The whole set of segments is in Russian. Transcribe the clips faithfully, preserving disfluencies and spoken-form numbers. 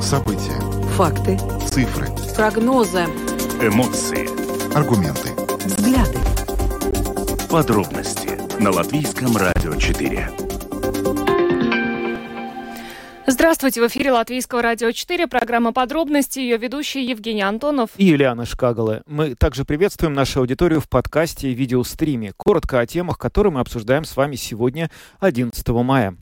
События. Факты. Цифры. Прогнозы. Эмоции. Аргументы. Взгляды. Подробности на Латвийском радио четыре. Здравствуйте, в эфире Латвийского радио четыре, программа «Подробности», ее ведущие Евгений Антонов и Юлиана Шкагова. Мы также приветствуем нашу аудиторию в подкасте и видеостриме. Коротко о темах, которые мы обсуждаем с вами сегодня, одиннадцатого мая.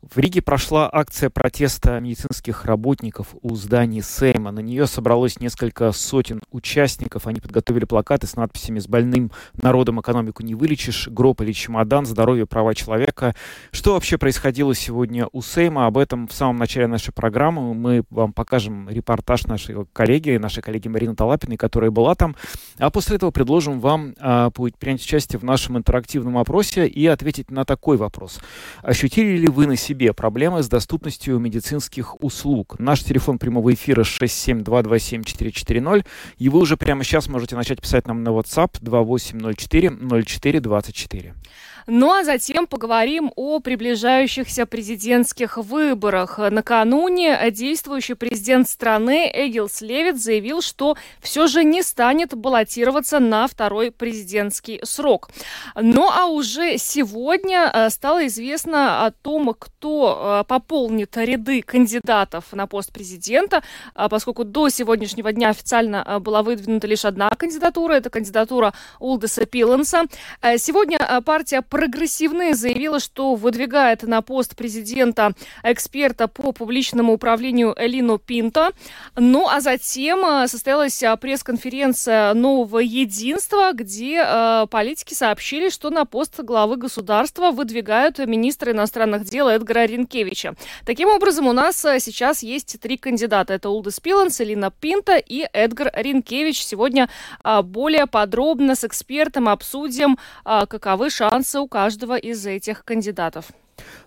В Риге прошла акция протеста медицинских работников у здания Сейма. На нее собралось несколько сотен участников. Они подготовили плакаты с надписями «С больным народом экономику не вылечишь», «Гроб или чемодан», «Здоровье, права человека». Что вообще происходило сегодня у Сейма? Об этом в самом начале нашей программы мы вам покажем репортаж нашей коллеги, нашей коллеги Марины Талапиной, которая была там. А после этого предложим вам а, принять участие в нашем интерактивном опросе и ответить на такой вопрос. Ощутили ли вы на себе Себе проблемы с доступностью медицинских услуг? Наш телефон прямого эфира шесть семь два два семь четыре четыре ноль. И вы уже прямо сейчас можете начать писать нам на WhatsApp два восемь ноль четыре ноль четыре двадцать четыре. Ну а затем поговорим о приближающихся президентских выборах. Накануне действующий президент страны Эгил Левитс заявил, что все же не станет баллотироваться на второй президентский срок. Ну а уже сегодня стало известно о том, кто пополнит ряды кандидатов на пост президента, поскольку до сегодняшнего дня официально была выдвинута лишь одна кандидатура, это кандидатура Улдиса Пиленса. Сегодня партия «Прогрессивные» заявила, что выдвигает на пост президента эксперта по публичному управлению Элину Пинта. Ну, а затем состоялась пресс-конференция «Нового единства», где политики сообщили, что на пост главы государства выдвигают министра иностранных дел Эдгара Ринкевича. Таким образом, у нас сейчас есть три кандидата. Это Улдис Пиленс, Элина Пинта и Эдгар Ринкевич. Сегодня более подробно с экспертом обсудим, каковы шансы у каждого из этих кандидатов.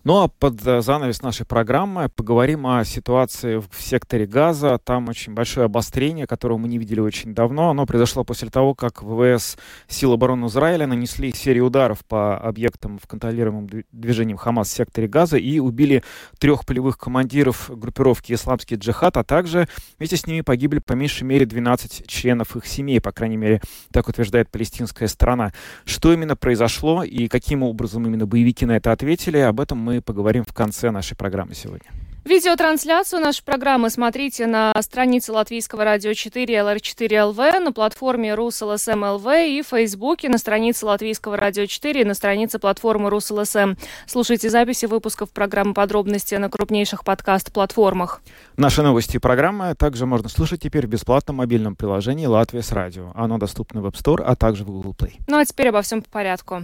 Ну а под занавес нашей программы поговорим о ситуации в секторе Газа. Там очень большое обострение, которого мы не видели очень давно. Оно произошло после того, как ВВС сил обороны Израиля нанесли серию ударов по объектам в контролируемом движением Хамас в секторе Газа и убили трех полевых командиров группировки «Исламский джихад», а также вместе с ними погибли по меньшей мере двенадцать членов их семей, по крайней мере, так утверждает палестинская сторона. Что именно произошло и каким образом именно боевики на это ответили, об этом мы поговорим в конце нашей программы сегодня. Видеотрансляцию нашей программы смотрите на странице Латвийского радио четыре эл эр четыре эл вэ, на платформе РусЛСМ.ЛВ и в Фейсбуке, на странице Латвийского радио четыре и на странице платформы РусЛСМ. Слушайте записи выпусков программы «Подробности» на крупнейших подкаст-платформах. Наши новости и программы также можно слушать теперь в бесплатном мобильном приложении «Латвия с радио». Оно доступно в App Store, а также в Google Play. Ну а теперь обо всем по порядку.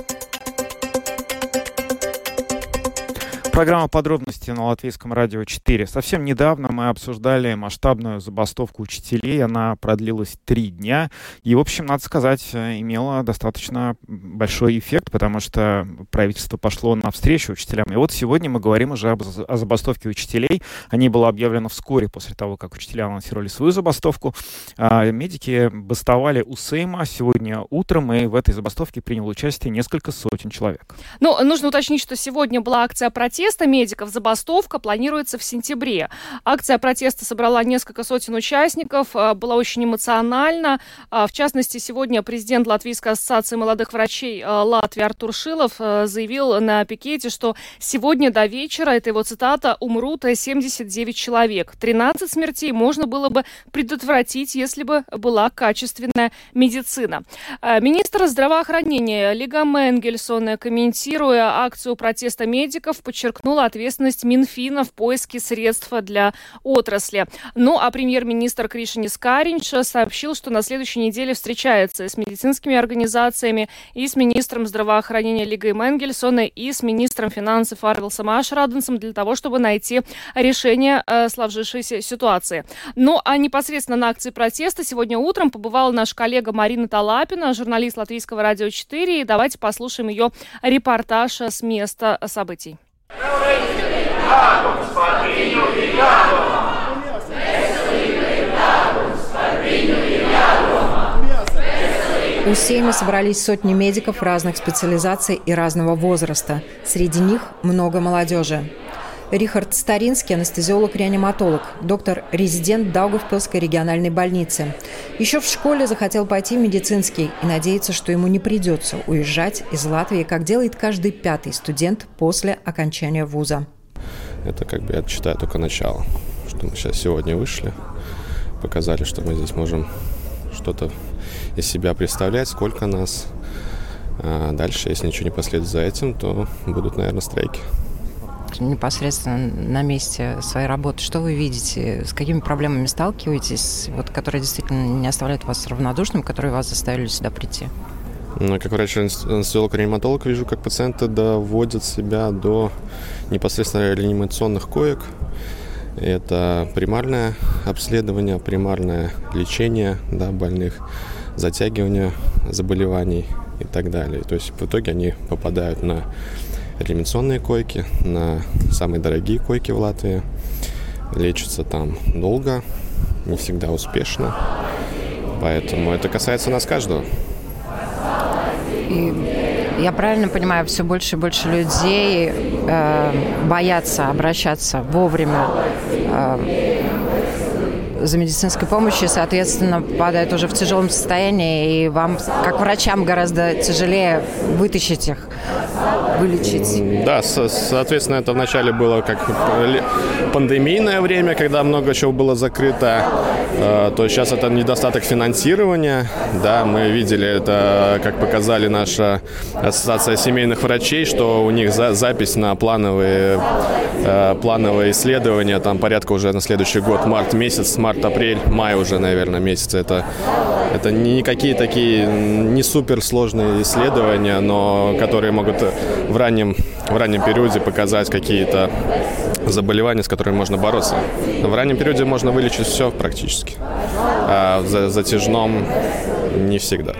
Программа «Подробности» на Латвийском радио четыре. Совсем недавно мы обсуждали масштабную забастовку учителей. Она продлилась три дня. И, в общем, надо сказать, имела достаточно большой эффект, потому что правительство пошло навстречу учителям. И вот сегодня мы говорим уже об, о забастовке учителей. Она была объявлена вскоре после того, как учителя анонсировали свою забастовку. А медики бастовали у Сейма сегодня утром, и в этой забастовке приняло участие несколько сотен человек. Ну, нужно уточнить, что сегодня была акция протеста. Протеста медиков. Забастовка планируется в сентябре. Акция протеста собрала несколько сотен участников, была очень эмоциональна. В частности, сегодня президент Латвийской ассоциации молодых врачей Латвии Артур Шилов заявил на пикете, что сегодня до вечера, это его цитата, умрут семьдесят девять человек. тринадцать смертей можно было бы предотвратить, если бы была качественная медицина. Министр здравоохранения Лига Менгельсон, комментируя акцию протеста медиков, подчеркнул, Подчеркнула ответственность Минфина в поиске средств для отрасли. Ну а премьер-министр Кришьянис Кариньш сообщил, что на следующей неделе встречается с медицинскими организациями и с министром здравоохранения Лигой Менгельсона и с министром финансов Арвилсом Ашеденсом для того, чтобы найти решение э, сложившейся ситуации. Ну а непосредственно на акции протеста сегодня утром побывала наша коллега Марина Талапина, журналист Латвийского радио четыре. И давайте послушаем ее репортаж с места событий. Mēs līdz У Сейма собрались сотни медиков разных специализаций и разного возраста. Среди них много молодежи. Рихард Старинский – анестезиолог-реаниматолог, доктор-резидент Даугавпилской региональной больницы. Еще в школе захотел пойти в медицинский и надеется, что ему не придется уезжать из Латвии, как делает каждый пятый студент после окончания вуза. Это как бы я считаю только начало, что мы сейчас сегодня вышли, показали, что мы здесь можем что-то из себя представлять, сколько нас. А дальше, если ничего не последует за этим, то будут, наверное, страйки. Непосредственно на месте своей работы, что вы видите, с какими проблемами сталкиваетесь, вот, которые действительно не оставляют вас равнодушным, которые вас заставили сюда прийти? Ну, как врач-анестезиолог-реаниматолог вижу, как пациенты доводят себя до непосредственно реанимационных коек. Это примарное обследование, примарное лечение, да, больных, затягивание заболеваний и так далее. То есть в итоге они попадают на реанимационные койки, на самые дорогие койки в Латвии. Лечатся там долго, не всегда успешно. Поэтому это касается нас каждого. И я правильно понимаю, все больше и больше людей э, боятся обращаться вовремя э, за медицинской помощью, соответственно, попадают уже в тяжелом состоянии, и вам, как врачам, гораздо тяжелее вытащить их, вылечить. Да, со- соответственно, это вначале было как пандемийное время, когда много чего было закрыто, э, то сейчас это недостаток финансирования, да, мы видели это, как показали наша ассоциация семейных врачей, что у них за- запись на плановые, э, плановые исследования, там порядка уже на следующий год, март месяц, март апрель, май уже, наверное, месяц. Это, это никакие такие не суперсложные исследования, но которые могут в раннем, в раннем периоде показать какие-то заболевания, с которыми можно бороться. В раннем периоде можно вылечить все практически, а в затяжном не всегда.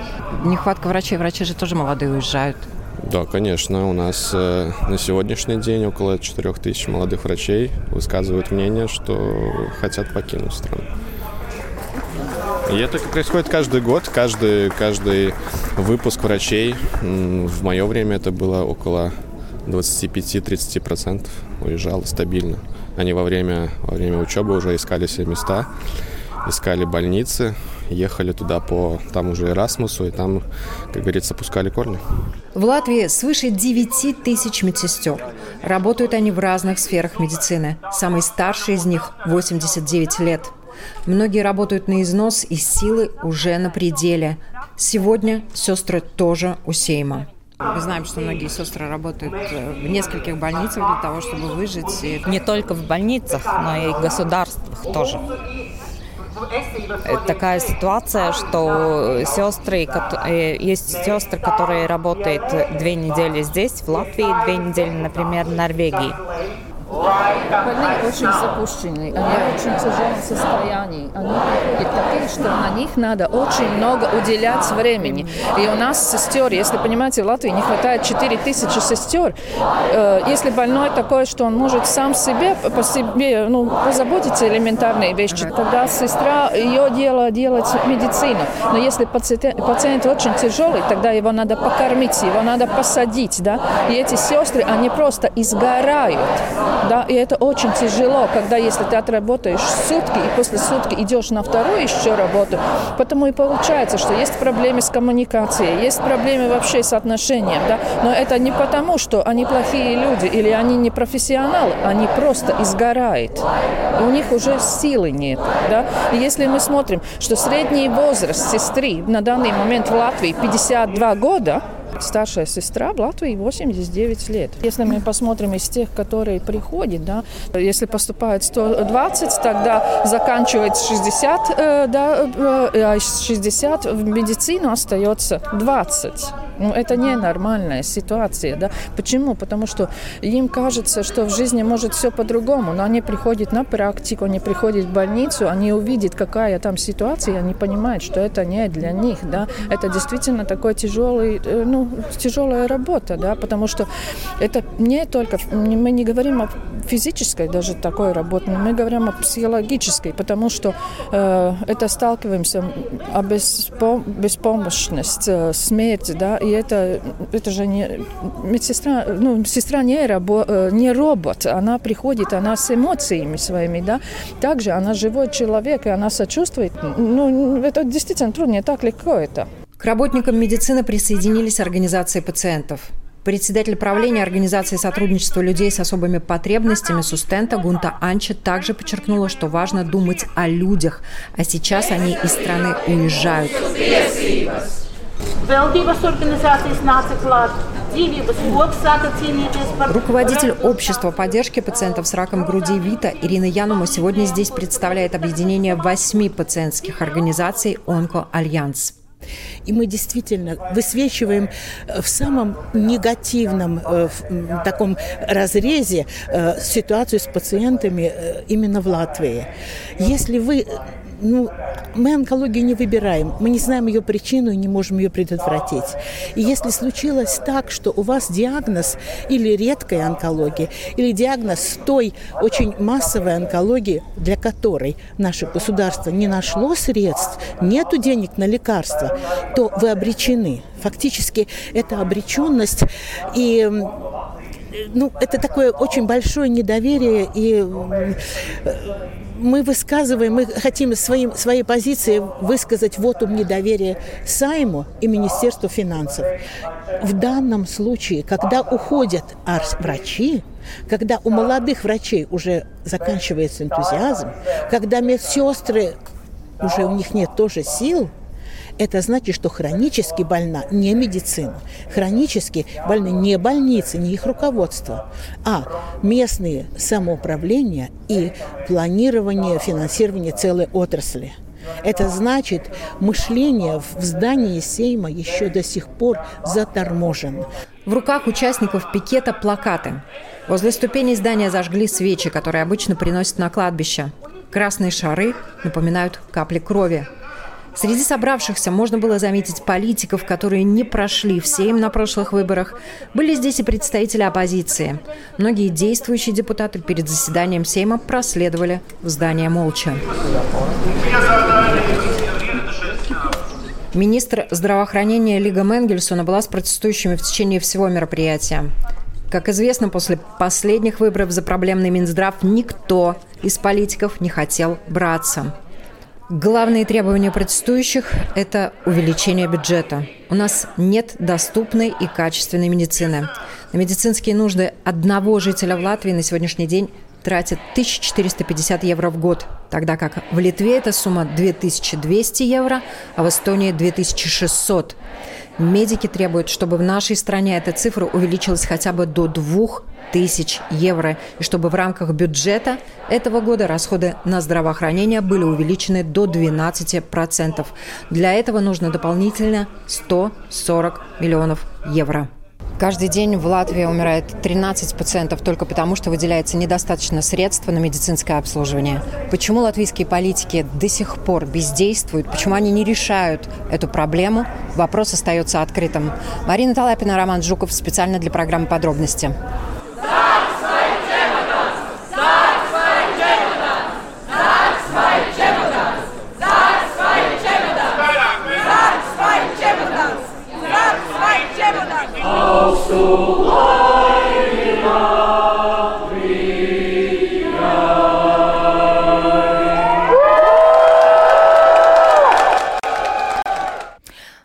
Нехватка врачей. Врачи же тоже молодые уезжают. Да, конечно. У нас э, на сегодняшний день около четыре тысячи молодых врачей высказывают мнение, что хотят покинуть страну. И это происходит каждый год, каждый, каждый выпуск врачей. В мое время это было около двадцать пять - тридцать процентов уезжало стабильно. Они во время, во время учебы уже искали себе места, искали больницы, ехали туда по там уже Эрасмусу, и там, как говорится, пускали корни. В Латвии свыше девять тысяч медсестер. Работают они в разных сферах медицины. Самый старший из них – восемьдесят девять лет. Многие работают на износ, и силы уже на пределе. Сегодня сестры тоже у Сейма. Мы знаем, что многие сестры работают в нескольких больницах для того, чтобы выжить. И... Не только в больницах, но и в государствах тоже. Такая ситуация, что сестры, есть сестры, которые работают две недели здесь, в Латвии, две недели, например, в Норвегии. Больные очень запущены, они в очень тяжелом состоянии. Они такие, что на них надо очень много уделять времени. И у нас сестер, если понимаете, в Латвии не хватает четыре тысячи сестер. Если больной такой, что он может сам себе, по себе, ну, позаботиться элементарные вещи, тогда сестра, ее дело делать медицину. Но если пациент, пациент очень тяжелый, тогда его надо покормить, его надо посадить, да? И эти сестры, они просто изгорают. Да, и это очень тяжело, когда если ты отработаешь сутки, и после сутки идешь на вторую еще работу. Потому и получается, что есть проблемы с коммуникацией, есть проблемы вообще с отношением. Да? Но это не потому, что они плохие люди или они не профессионалы, они просто изгорают. И у них уже силы нет. Да? И если мы смотрим, что средний возраст сестры на данный момент в Латвии пятьдесят два года, старшая сестра в Латвии восемьдесят девять лет. Если мы посмотрим из тех, которые приходят, да, если поступает сто двадцать, тогда заканчивает шестьдесят, э, да, э, шестьдесят, в медицину остается двадцать. Ну, это ненормальная ситуация. Да? Почему? Потому что им кажется, что в жизни может все по-другому, но они приходят на практику, они приходят в больницу, они увидят, какая там ситуация, и они понимают, что это не для них. Да? Это действительно такой тяжелый, ну, тяжелая работа, да, потому что это не только, мы не говорим о физической даже такой работы, но мы говорим о психологической, потому что э, это сталкиваемся о беспом- беспомощности, э, смерти, да, и это, это же не медсестра, ну, сестра не, рабо, не робот, она приходит, она с эмоциями своими, да, также она живой человек, и она сочувствует, ну, это действительно трудно, не так легко это. К работникам медицины присоединились организации пациентов. Председатель правления Организации сотрудничества людей с особыми потребностями Сустента Гунта Анчи также подчеркнула, что важно думать о людях, а сейчас они из страны уезжают. Руководитель общества поддержки пациентов с раком груди ВИТА Ирина Януму сегодня здесь представляет объединение восьми пациентских организаций «Онко-Альянс». И мы действительно высвечиваем в самом негативном в таком разрезе ситуацию с пациентами именно в Латвии. Если вы... Ну, мы онкологию не выбираем, мы не знаем ее причину и не можем ее предотвратить. И если случилось так, что у вас диагноз или редкой онкологии, или диагноз той очень массовой онкологии, для которой наше государство не нашло средств, нету денег на лекарства, то вы обречены. Фактически это обреченность и... Ну, это такое очень большое недоверие, и мы высказываем, мы хотим своим, своей позиции высказать вотум недоверия Сайму и Министерству финансов. В данном случае, когда уходят врачи, когда у молодых врачей уже заканчивается энтузиазм, когда медсестры, уже у них нет тоже сил, это значит, что хронически больна не медицина, хронически больны не больницы, не их руководство, а местные самоуправления и планирование, финансирование целой отрасли. Это значит, мышление в здании Сейма еще до сих пор заторможено. В руках участников пикета плакаты. Возле ступеней здания зажгли свечи, которые обычно приносят на кладбище. Красные шары напоминают капли крови. Среди собравшихся можно было заметить политиков, которые не прошли в Сейм на прошлых выборах. Были здесь и представители оппозиции. Многие действующие депутаты перед заседанием Сейма проследовали в здание молча. Министр здравоохранения Лига Менгельсона была с протестующими в течение всего мероприятия. Как известно, после последних выборов за проблемный Минздрав никто из политиков не хотел браться. Главные требования протестующих – это увеличение бюджета. У нас нет доступной и качественной медицины. На медицинские нужды одного жителя в Латвии на сегодняшний день тратят тысяча четыреста пятьдесят евро в год, тогда как в Литве эта сумма две тысячи двести евро, а в Эстонии две тысячи шестьсот. Медики требуют, чтобы в нашей стране эта цифра увеличилась хотя бы до двух тысяч евро, и чтобы в рамках бюджета этого года расходы на здравоохранение были увеличены до двенадцати процентов. Для этого нужно дополнительно сто сорок миллионов евро. Каждый день в Латвии умирает тринадцать пациентов только потому, что выделяется недостаточно средств на медицинское обслуживание. Почему латвийские политики до сих пор бездействуют? Почему они не решают эту проблему? Вопрос остается открытым. Марина Талапина, Роман Жуков. Специально для программы «Подробности».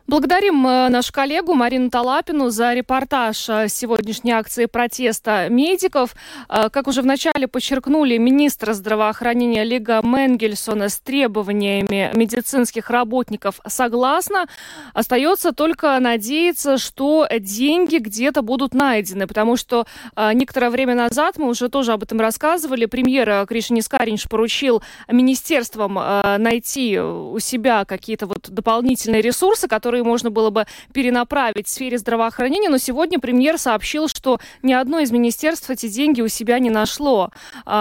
Благодарим нашу коллегу Марину Талапину за репортаж сегодняшней акции протеста медиков. Как уже вначале подчеркнули, министр здравоохранения Лига Менгельсона с требованиями медицинских работников согласна. Остается только надеяться, что деньги где-то будут найдены, потому что некоторое время назад, мы уже тоже об этом рассказывали, премьер Кришьянис Кариньш поручил министерствам найти у себя какие-то вот дополнительные ресурсы, которые можно было бы перенаправить в сфере здравоохранения, но сегодня премьер сообщил, что ни одно из министерств эти деньги у себя не нашло.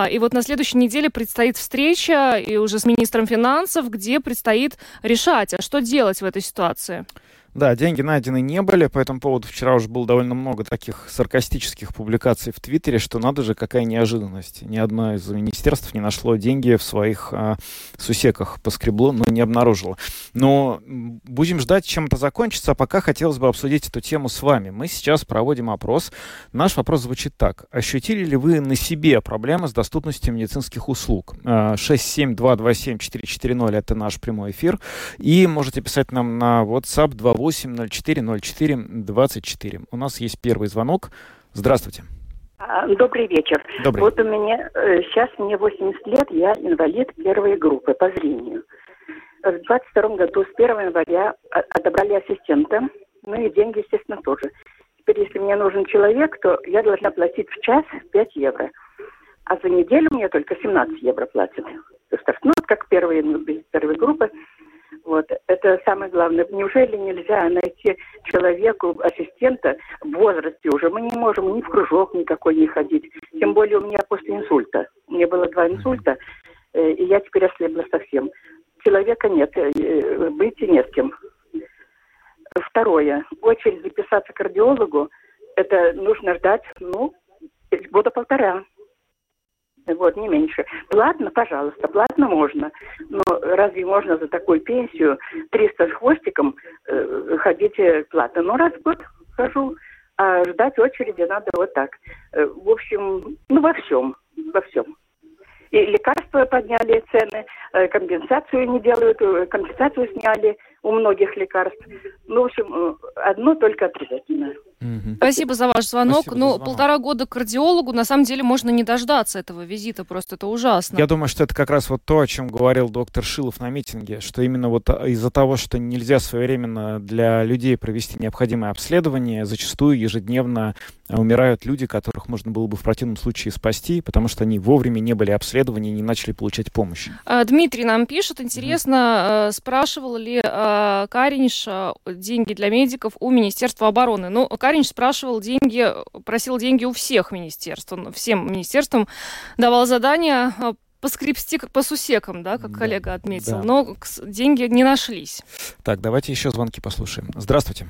И вот на следующей неделе предстоит встреча и уже с министром финансов, где предстоит решать, а что делать в этой ситуации. Да, деньги найдены не были, по этому поводу вчера уже было довольно много таких саркастических публикаций в Твиттере, что надо же, какая неожиданность. Ни одно из министерств не нашло деньги в своих а, сусеках, поскребло, но не обнаружило. Но будем ждать, чем это закончится, а пока хотелось бы обсудить эту тему с вами. Мы сейчас проводим опрос. Наш вопрос звучит так. Ощутили ли вы на себе проблемы с доступностью медицинских услуг? шесть семь два два семь четыре четыре ноль — это наш прямой эфир. И можете писать нам на WhatsApp два восемь ноль четыре ноль четыре двадцать четыре. У нас есть первый звонок. Здравствуйте. Добрый вечер. Добрый. Вот у меня сейчас мне восемьдесят лет, я инвалид первой группы по зрению. В двадцать втором году с первого января отобрали ассистента, ну и деньги, естественно, тоже. Теперь, если мне нужен человек, то я должна платить в час пять евро. А за неделю мне только семнадцать евро платят. То есть, ну, как первые, первые группы. Вот, это самое главное. Неужели нельзя найти человеку, ассистента в возрасте уже? Мы не можем ни в кружок никакой не ходить. Тем более у меня после инсульта. У меня было два инсульта, и я теперь ослепла совсем. Человека нет, быть и не с кем. Второе. Очередь записаться к кардиологу, это нужно ждать, ну, года полтора. Вот, не меньше. Платно, пожалуйста, платно можно. Но разве можно за такую пенсию триста с хвостиком э, ходить платно? Ну, раз в год хожу, а ждать очереди надо вот так. Э, в общем, ну, во всем, во всем. И лекарства подняли цены, э, компенсацию не делают, компенсацию сняли у многих лекарств. Ну, в общем, одно только отрицательное. Mm-hmm. Спасибо за ваш звонок. Спасибо, но звонок. Полтора года к кардиологу, на самом деле, можно не дождаться этого визита. Просто это ужасно. Я думаю, что это как раз вот то, о чем говорил доктор Шилов на митинге, что именно вот из-за того, что нельзя своевременно для людей провести необходимое обследование, зачастую ежедневно умирают люди, которых можно было бы в противном случае спасти, потому что они вовремя не были обследованы и не начали получать помощь. Дмитрий нам пишет. Интересно, mm-hmm. спрашивал ли Кариньш деньги для медиков у Министерства обороны? Ну, Кариньш спрашивал деньги, просил деньги у всех министерств. Он всем министерствам давал задание поскребсти по сусекам, да, как да, коллега отметил. Да. Но деньги не нашлись. Так, давайте еще звонки послушаем. Здравствуйте.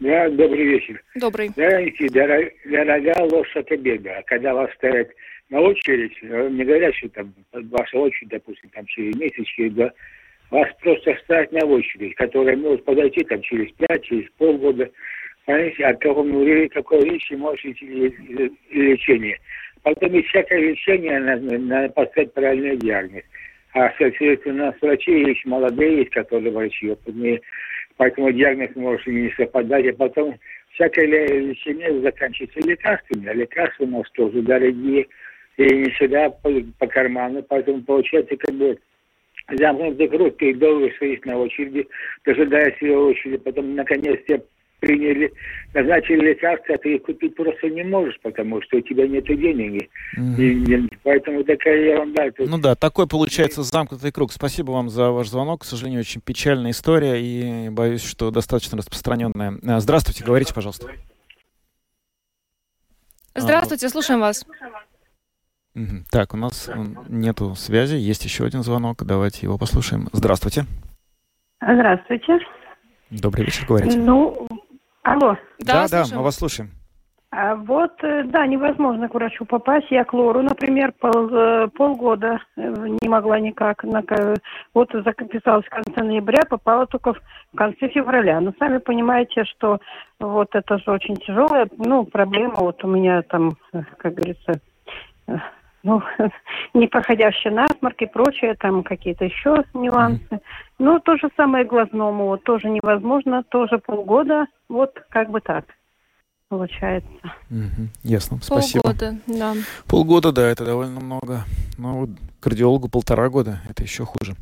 Да, добрый вечер. Добрый. Здравствуйте, дорогая, дорогая ложь от обеда. Когда вас ставят на очередь, не говоря, что там ваша очередь, допустим, там через месяц, через два, вас просто ставят на очередь, которая может подойти там через пять, через полгода. Понимаете, от того, какой вещи может идти лечение. Потом из всякого лечения надо, надо поставить правильный диагноз. А, соответственно, у нас врачи есть, молодые есть, которые врачи опытные. Поэтому диагноз может не совпадать. А потом всякое лечение заканчивается лекарствами. А лекарства у нас тоже дорогие. И не всегда по, по карману. Поэтому получается как бы замкнутый круг. Ты долго стоишь на очереди, дожидаясь ее очереди. Потом, наконец, тебя приняли, назначили лекарства, а ты их купить просто не можешь, потому что у тебя нет денег. Mm-hmm. И, и, поэтому такая ерунда. Тут... Ну да, такой получается замкнутый круг. Спасибо вам за ваш звонок. К сожалению, очень печальная история и, боюсь, что достаточно распространенная. Здравствуйте, говорите, пожалуйста. Здравствуйте, слушаем вас. Mm-hmm. Так, у нас нету связи. Есть еще один звонок. Давайте его послушаем. Здравствуйте. Здравствуйте. Добрый вечер, говорите. Ну... Алло. Да, да, да, мы вас слушаем. А вот, да, невозможно к врачу попасть. Я к лору, например, пол, полгода не могла никак. Вот записалась в конце ноября, попала только в конце февраля. Но сами понимаете, что вот это же очень тяжелая, ну, проблема. Вот у меня там, как говорится, ну, непроходящие насморк и прочее, там какие-то еще нюансы. Mm-hmm. Ну, то же самое глазному, вот, тоже невозможно, тоже полгода, вот как бы так получается. Mm-hmm. Ясно, спасибо. Полгода, да. Полгода, да, это довольно много. Но вот кардиологу полтора года, это еще хуже.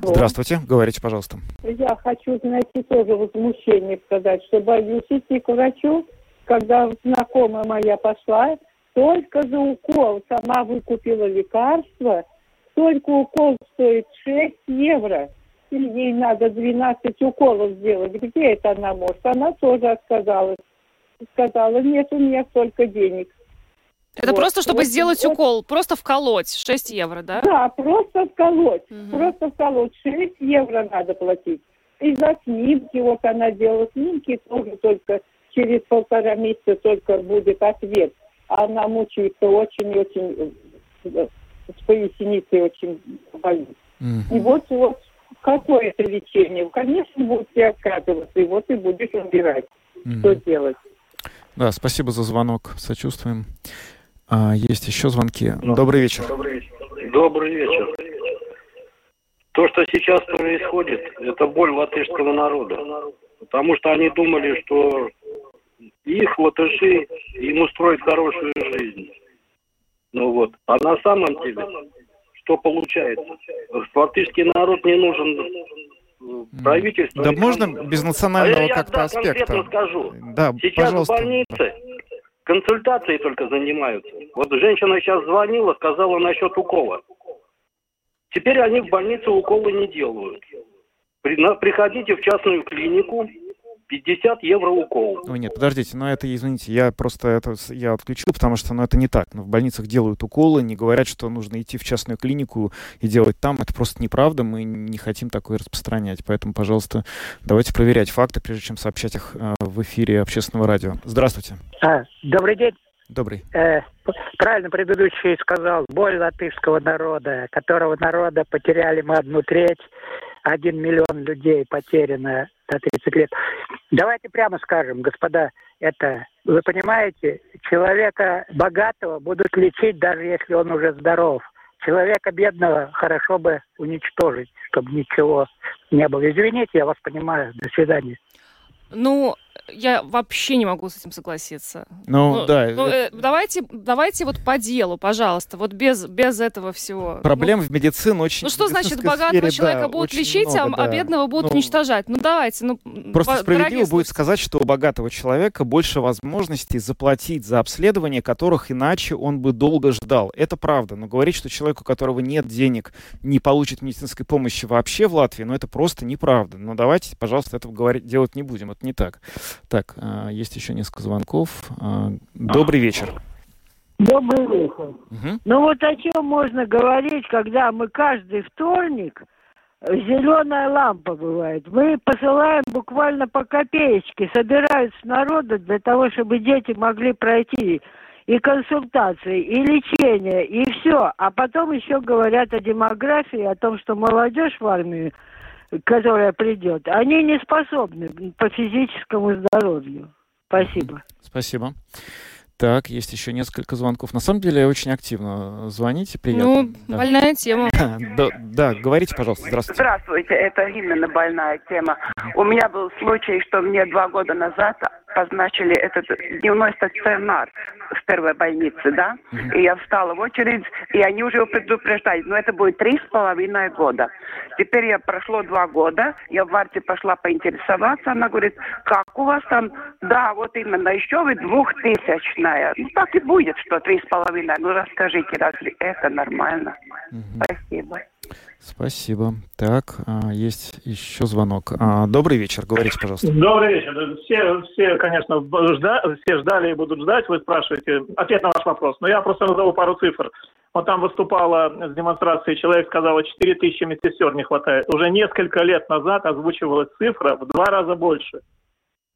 Вот. Здравствуйте, говорите, пожалуйста. Я хочу, знаете, тоже возмущение сказать, что боюсь идти к врачу, когда знакомая моя пошла, только за укол. Сама выкупила лекарство. Только укол стоит шесть евро. И ей надо двенадцать уколов сделать. Где это она может? Она тоже отказалась. Сказала, нет, у меня столько денег. Это вот. Просто, чтобы вот, сделать вот, укол. Просто вколоть. шесть евро, да? Да, просто вколоть. Угу. Просто вколоть. шесть евро надо платить. и за снимки, вот она делала снимки, тоже только через полтора месяца только будет ответ. Она мучается очень-очень, с поясницей очень болит. Mm-hmm. И вот, вот какое это лечение? Конечно, будут все отказываться, и вот и будешь умирать. Mm-hmm. Что делать? Да, спасибо за звонок, сочувствуем. А, есть еще звонки. Да. Добрый вечер. Добрый вечер. Добрый вечер. То, что сейчас происходит, это боль латышского народа. Потому что они думали, что их латыши им устроят хорошую жизнь. Ну вот. А на самом деле, что получается? Латышский народ не нужен правительству. Да можно без национального а как-то аспекта? Я конкретно скажу. Да, сейчас пожалуйста. В больнице консультации только занимаются. Вот женщина сейчас звонила, сказала насчет укола. Теперь они в больнице уколы не делают. При, на, приходите в частную клинику, пятьдесят евро укол. Ой, нет, подождите, но это, извините, я просто это я отключил, потому что ну, это не так. В больницах делают уколы, не говорят, что нужно идти в частную клинику и делать там. Это просто неправда, мы не хотим такое распространять. Поэтому, пожалуйста, давайте проверять факты, прежде чем сообщать их э, в эфире общественного радио. Здравствуйте. А, добрый день. Добрый. Э, правильно предыдущий сказал, боль латышского народа, которого народа потеряли мы одну треть, один миллион людей потеряно до тридцати лет. Давайте прямо скажем, господа, это, вы понимаете, человека богатого будут лечить, даже если он уже здоров. Человека бедного хорошо бы уничтожить, чтобы ничего не было. Извините, я вас понимаю. До свидания. Ну, я вообще не могу с этим согласиться. Ну, ну да. Ну, э, давайте, давайте вот по делу, пожалуйста, вот без, без этого всего. Проблем ну, в медицине очень... Ну, что значит, богатого сфере, человека да, будут лечить, много, а, да. а бедного будут ну, уничтожать? Ну, давайте. Ну, просто по- справедливо будет сказать, что у богатого человека больше возможностей заплатить за обследование, которых иначе он бы долго ждал. Это правда. Но говорить, что человеку, у которого нет денег, не получит медицинской помощи вообще в Латвии, ну, это просто неправда. Но давайте, пожалуйста, этого говорить, делать не будем. Это не так. Так, есть еще несколько звонков. Добрый вечер. Добрый вечер. Угу. Ну вот о чем можно говорить, когда мы каждый вторник, зеленая лампа бывает, мы посылаем буквально по копеечке, собирают с народа для того, чтобы дети могли пройти и консультации, и лечение, и все. А потом еще говорят о демографии, о том, что молодежь в армию, которая придет, они не способны по физическому здоровью. Спасибо. Спасибо. Так, есть еще несколько звонков. На самом деле, очень активно звоните, приятно. Ну, да. Больная тема. Да, да, говорите, пожалуйста, здравствуйте. Здравствуйте, это именно больная тема. У меня был случай, что мне два года назад позначили этот дневной стационар в первой больнице, да? Mm-hmm. И я встала в очередь, и они уже его предупреждают, но это будет три с половиной года. Теперь я прошло два года, я в варте пошла поинтересоваться, она говорит, как у вас там? Да, вот именно, еще вы двухтысячная. Ну так и будет, что три с половиной. Ну расскажите, разве это нормально? Mm-hmm. Спасибо. Спасибо. Так, есть еще звонок. Добрый вечер, говорите, пожалуйста. Добрый вечер. Все, все конечно, жда... все ждали и будут ждать. Вы спрашиваете ответ на ваш вопрос. Но я просто назову пару цифр. Вот там выступала с демонстрацией человек, сказала, четыре тысячи медсестер не хватает. Уже несколько лет назад озвучивалась цифра в два раза больше.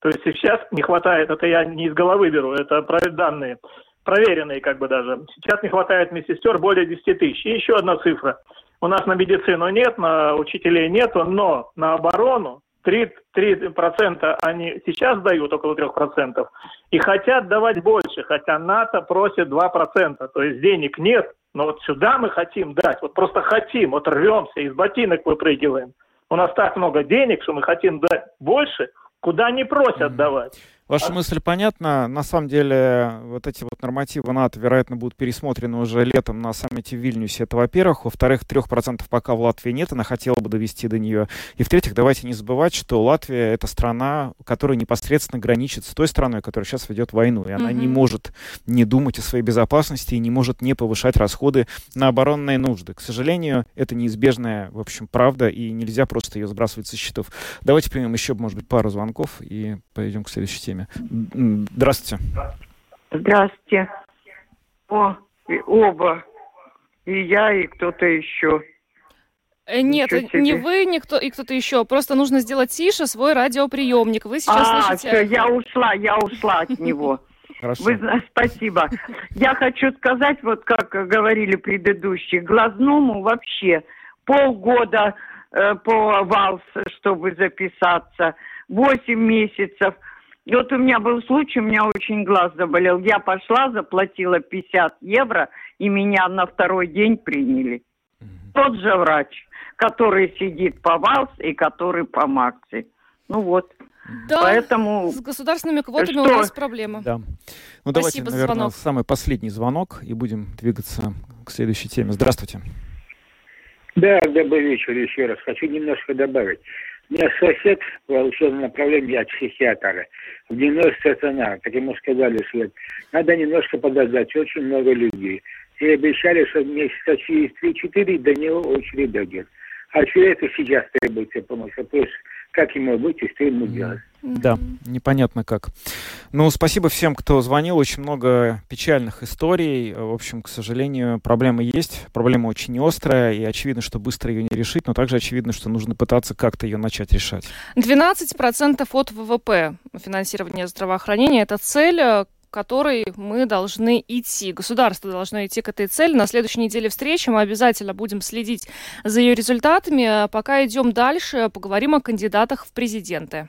То есть сейчас не хватает, это я не из головы беру, это данные, проверенные как бы даже. Сейчас не хватает медсестер более десяти тысяч. И еще одна цифра. У нас на медицину нет, на учителей нету, но на оборону три процента они сейчас дают, около трех процентов, и хотят давать больше, хотя НАТО просит два процента, то есть денег нет, но вот сюда мы хотим дать, вот просто хотим, вот рвемся, из ботинок выпрыгиваем. У нас так много денег, что мы хотим дать больше, куда не просят давать. Ваша мысль понятна. На самом деле, вот эти вот нормативы НАТО, вероятно, будут пересмотрены уже летом на саммите в Вильнюсе. Это, во-первых. Во-вторых, трех процентов пока в Латвии нет, она хотела бы довести до нее. И, в-третьих, давайте не забывать, что Латвия — это страна, которая непосредственно граничит с той страной, которая сейчас ведет войну. И она mm-hmm. не может не думать о своей безопасности и не может не повышать расходы на оборонные нужды. К сожалению, это неизбежная, в общем, правда, и нельзя просто ее сбрасывать со счетов. Давайте примем еще, может быть, пару звонков и пойдем к следующей теме. Здравствуйте. Здравствуйте. О, и оба. И я, и кто-то еще. Нет, не вы, никто и кто-то еще. Просто нужно сделать тише свой радиоприемник. Вы сейчас а, слышите... А, я ушла, я ушла от него. Хорошо. Вы, спасибо. Я хочу сказать, вот как говорили предыдущие, глазному вообще полгода э, повался, чтобы записаться, восемь месяцев. И вот у меня был случай, у меня очень глаз заболел. Я пошла, заплатила пятьдесят евро, и меня на второй день приняли. Тот же врач, который сидит по ВАЛС и который по МАКСе. Ну вот. Да, поэтому с государственными квотами что? У нас проблема. Да. Ну, давайте, наверное, звонок. Самый последний звонок, и будем двигаться к следующей теме. Здравствуйте. Да, добрый вечер еще раз. Хочу немножко добавить. У меня сосед получил направление от психиатра в дневной стационар. Так ему сказали, что надо немножко подождать, очень много людей. И обещали, что месяца через три-четыре до него очередь дойдет. А человеку сейчас требуется помощь. Вопрос, как ему быть и что ему делать. Да, непонятно как. Ну, спасибо всем, кто звонил. Очень много печальных историй. В общем, к сожалению, проблема есть. Проблема очень острая, и очевидно, что быстро ее не решить, но также очевидно, что нужно пытаться как-то ее начать решать. двенадцать процентов от ВВП финансирования здравоохранения – это цель, к которой мы должны идти. Государство должно идти к этой цели. На следующей неделе встречи мы обязательно будем следить за ее результатами. Пока идем дальше, поговорим о кандидатах в президенты.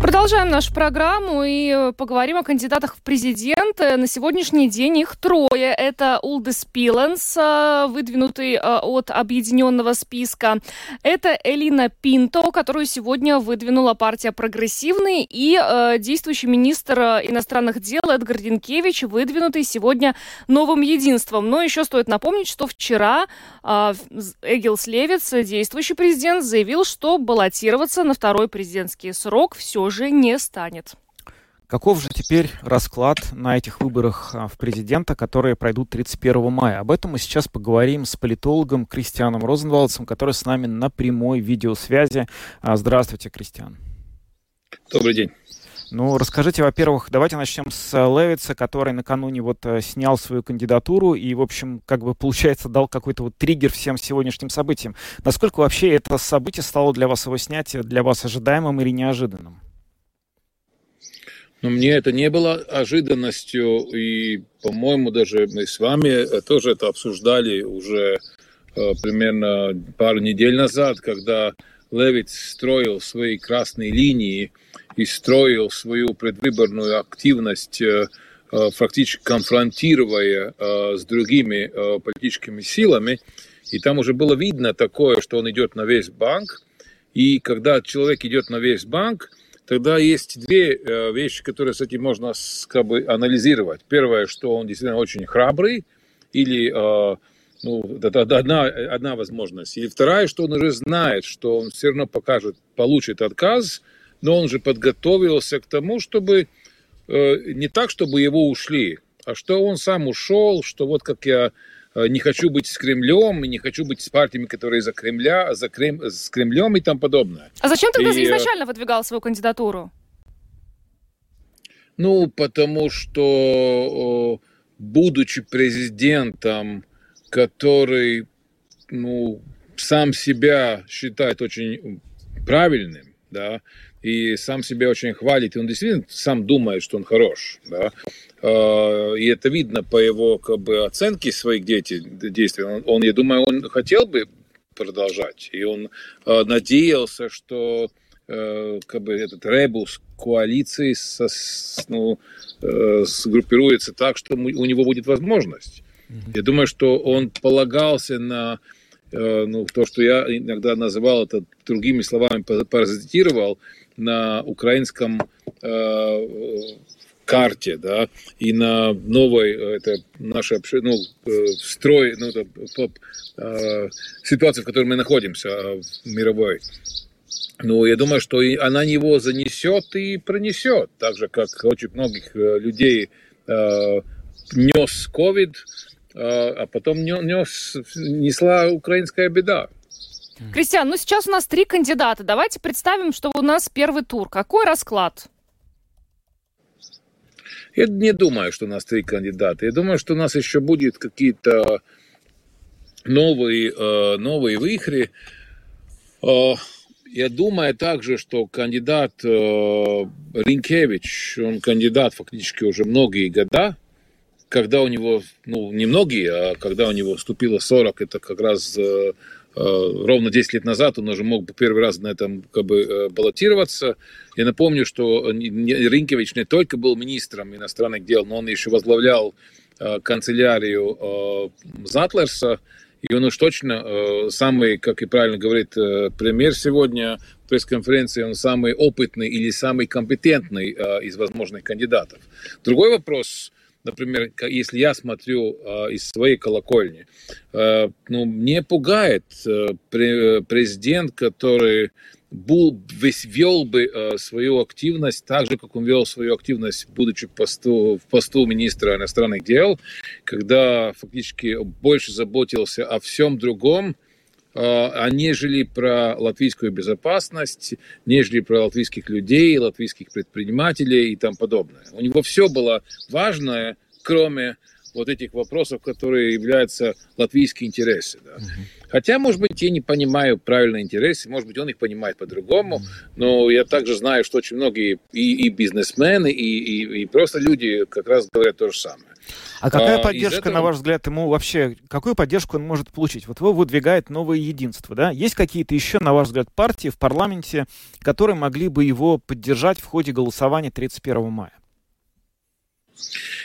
Продолжаем нашу программу и поговорим о кандидатах в президенты. На сегодняшний день их трое. Это Улдис Пиленс, выдвинутый от объединенного списка. Это Элина Пинта, которую сегодня выдвинула партия «Прогрессивный», и действующий министр иностранных дел Эдгар Ринкевич, выдвинутый сегодня новым единством. Но еще стоит напомнить, что вчера Эгил Левитс, действующий президент, заявил, что баллотироваться на второй президентский срок все же не станет. Каков же теперь расклад на этих выборах в президента, которые пройдут тридцать первого мая? Об этом мы сейчас поговорим с политологом Кристианом Розенвалдсом, который с нами на прямой видеосвязи. Здравствуйте, Кристиан. Добрый день. Ну, расскажите, во-первых, давайте начнем с Левитса, который накануне вот снял свою кандидатуру и, в общем, как бы, получается, дал какой-то вот триггер всем сегодняшним событиям. Насколько вообще это событие стало для вас, его снятие, для вас ожидаемым или неожиданным? Ну, мне это не было ожиданностью, и, по-моему, даже мы с вами тоже это обсуждали уже э, примерно пару недель назад, когда Левитс строил свои красные линии и строил свою предвыборную активность, фактически конфронтируя с другими политическими силами. И там уже было видно такое, что он идет на весь банк. И когда человек идет на весь банк, тогда есть две вещи, которые с этим можно, как бы, анализировать. Первое, что он действительно очень храбрый, или ну, это одна, одна возможность. И вторая, что он уже знает, что он все равно покажет, получит отказ, но он же подготовился к тому, чтобы э, не так, чтобы его ушли, а что он сам ушел, что вот как я э, не хочу быть с Кремлем, и не хочу быть с партиями, которые за Кремля, за Крем, с Кремлем и тому подобное. А зачем тогда и, изначально выдвигал свою кандидатуру? Ну, потому что, э, будучи президентом, который ну, сам себя считает очень правильным, да, и сам себя очень хвалит, и он действительно сам думает, что он хорош, да, и это видно по его, как бы, оценке своих действий. Он, он, я думаю, он хотел бы продолжать, и он надеялся, что, как бы, этот ребус коалиции со, ну, сгруппируется так, что у него будет возможность. Я думаю, что он полагался на ну, то, что я иногда называл это, другими словами, паразитировал на украинском э, карте, да, и на новой, это наша, ну, строй, ну, это, э, ситуации, в которой мы находимся, в мировой. Ну, я думаю, что она его занесет и пронесет, так же, как очень многих людей э, нес ковид, а потом нес, несла украинская беда. Mm-hmm. Кристиан, ну сейчас у нас три кандидата. Давайте представим, что у нас первый тур. Какой расклад? Я не думаю, что у нас три кандидата. Я думаю, что у нас еще будут какие-то новые, новые вихри. Я думаю также, что кандидат Ринкевич, он кандидат фактически уже многие года. Когда у него, ну, не многие, а когда у него вступило сорок, это как раз э, ровно десять лет назад он уже мог первый раз на этом как бы баллотироваться. Я напомню, что Ринкевич не только был министром иностранных дел, но он еще возглавлял э, канцелярию э, Затлерса, и он уж точно э, самый, как и правильно говорит э, премьер сегодня в пресс-конференции, он самый опытный или самый компетентный э, из возможных кандидатов. Другой вопрос. Например, если я смотрю э, из своей колокольни, э, ну, мне пугает э, президент, который был, вел бы э, свою активность так же, как он вел свою активность, будучи в посту, в посту министра иностранных дел, когда фактически больше заботился о всем другом, а нежели про латвийскую безопасность, нежели про латвийских людей, латвийских предпринимателей и тому подобное. У него все было важное, кроме вот этих вопросов, которые являются латвийские интересы. Да. Mm-hmm. Хотя, может быть, я не понимаю правильные интересы, может быть, он их понимает по-другому, mm-hmm. но я также знаю, что очень многие и, и бизнесмены, и, и, и просто люди как раз говорят то же самое. А какая а, поддержка, этого... на ваш взгляд, ему вообще, какую поддержку он может получить? Вот его выдвигает новое единство, да? Есть какие-то еще, на ваш взгляд, партии в парламенте, которые могли бы его поддержать в ходе голосования тридцать первого мая?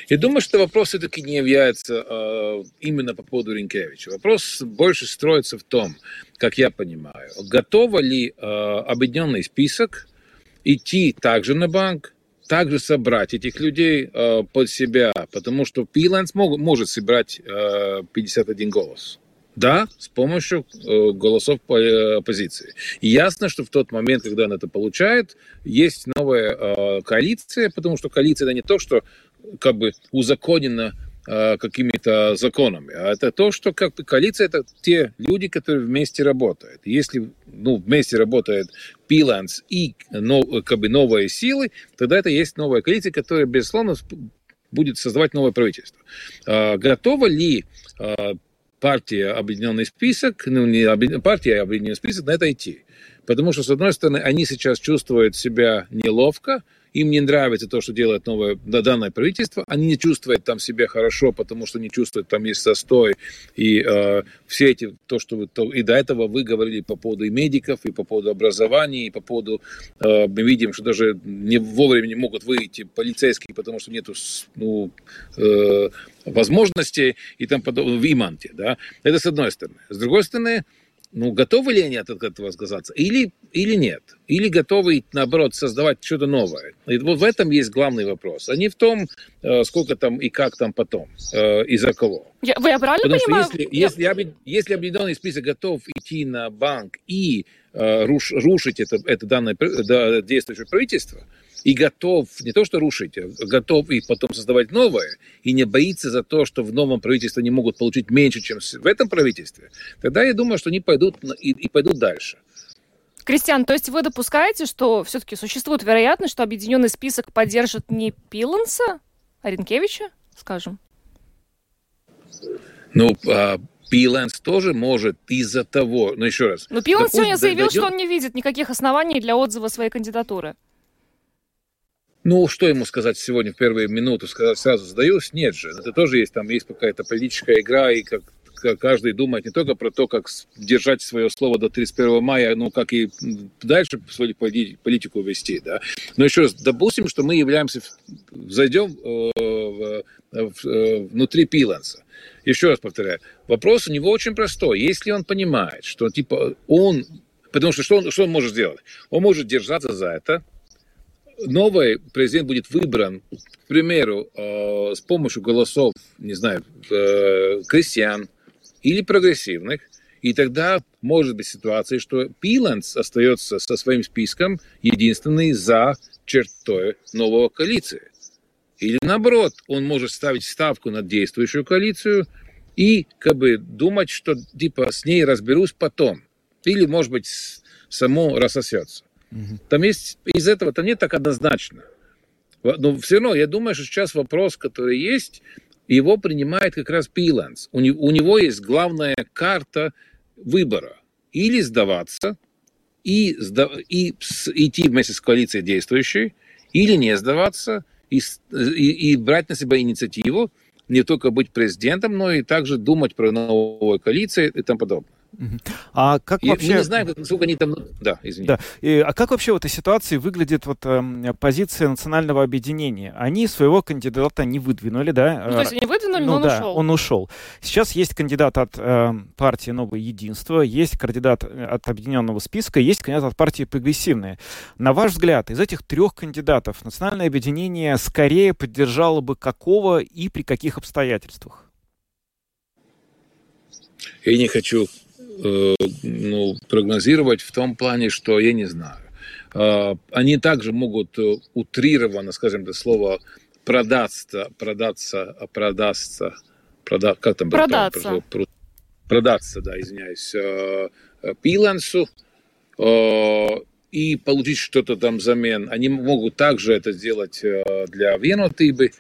Я думаю, что вопрос все-таки не является э, именно по поводу Ринкевича. Вопрос больше строится в том, как я понимаю, готова ли э, объединенный список идти также на банк, также собрать этих людей э, под себя, потому что Пиленс мог, может собрать э, пятьдесят один голос. Да, с помощью э, голосов по, э, оппозиции. И ясно, что в тот момент, когда он это получает, есть новая э, коалиция, потому что коалиция – это не то, что как бы узаконено э, какими-то законами, а это то, что как бы коалиция – это те люди, которые вместе работают. Если ну, вместе работает Пиленс и нов, как бы новые силы, тогда это есть новая коалиция, которая, безусловно, будет создавать новое правительство. Э, готова ли э, партия «Объединенный список», ну, не объедин... партия «Объединенный список» на это идти. Потому что, с одной стороны, они сейчас чувствуют себя неловко, им не нравится то, что делает новое, данное правительство, они не чувствуют там себя хорошо, потому что не чувствуют, там есть застой, и э, все эти, то, что вы, то, и до этого вы говорили по поводу и медиков, и по поводу образования, и по поводу, э, мы видим, что даже не вовремя не могут выйти полицейские, потому что нету, ну, э, возможностей, и там подобное, в иманте, да, это с одной стороны. С другой стороны, ну, готовы ли они от этого отказаться? Или, или нет? Или готовы, наоборот, создавать что-то новое? И вот в этом есть главный вопрос. А не в том, сколько там и как там потом, и за кого. Я, вы правильно Потому понимаю? Что если, я... если, если объединенный список готов идти на банк и э, руш, рушить это, это данное да, действующее правительство, и готов, не то что рушить, а готов и потом создавать новое, и не боится за то, что в новом правительстве они могут получить меньше, чем в этом правительстве, тогда я думаю, что они пойдут и, и пойдут дальше. Кристиан, то есть вы допускаете, что все-таки существует вероятность, что объединенный список поддержит не Пиленса, а Ринкевича, скажем? Ну, а Пиленс тоже может из-за того... Ну, еще раз. Но Пиленс сегодня заявил, дойдет... что он не видит никаких оснований для отзыва своей кандидатуры. Ну, что ему сказать сегодня в первую минуту? Сказать сразу сдаюсь? Нет же. Это тоже есть, там есть какая-то политическая игра, и как, как каждый думает не только про то, как держать свое слово до тридцать первого мая, но как и дальше свою политику вести, да. Но еще раз, допустим, что мы являемся, зайдем э, э, внутри Пиленса. Еще раз повторяю, вопрос у него очень простой. Если он понимает, что типа он... Потому что что он, что он может сделать? Он может держаться за это. Новый президент будет выбран, к примеру, э, с помощью голосов, не знаю, э, крестьян или прогрессивных, и тогда может быть ситуация, что Пиленс остается со своим списком единственный за чертой нового коалиции. Или наоборот, он может ставить ставку на действующую коалицию и как бы думать, что типа с ней разберусь потом. или, может быть, само рассосется. Угу. Там есть, из этого там нет так однозначно. Но все равно, я думаю, что сейчас вопрос, который есть, его принимает как раз Пиленс. У него есть главная карта выбора. Или сдаваться, и, и идти вместе с коалицией действующей, или не сдаваться, и, и, и брать на себя инициативу, не только быть президентом, но и также думать про новую коалицию и тому подобное. А как вообще... Мы не знаем, насколько они там... Да, извините. Да. И, а как вообще в этой ситуации выглядит вот, э, позиция национального объединения? Они своего кандидата не выдвинули, да? Ну, то есть они выдвинули, ну, но он да, ушел. он ушел. Сейчас есть кандидат от э, партии «Новое единство», есть кандидат от объединенного списка, есть кандидат от партии «Прогрессивные». На ваш взгляд, из этих трех кандидатов национальное объединение скорее поддержало бы какого и при каких обстоятельствах? Я не хочу... Ну, прогнозировать в том плане, что я не знаю. Они также могут утрированно, скажем это слово, продаться, продаться, продаться, прода... как там продаться, продаться, да, извиняюсь, Пиленсу и получить что-то там взамен. Они могут также это сделать для Венотыбы.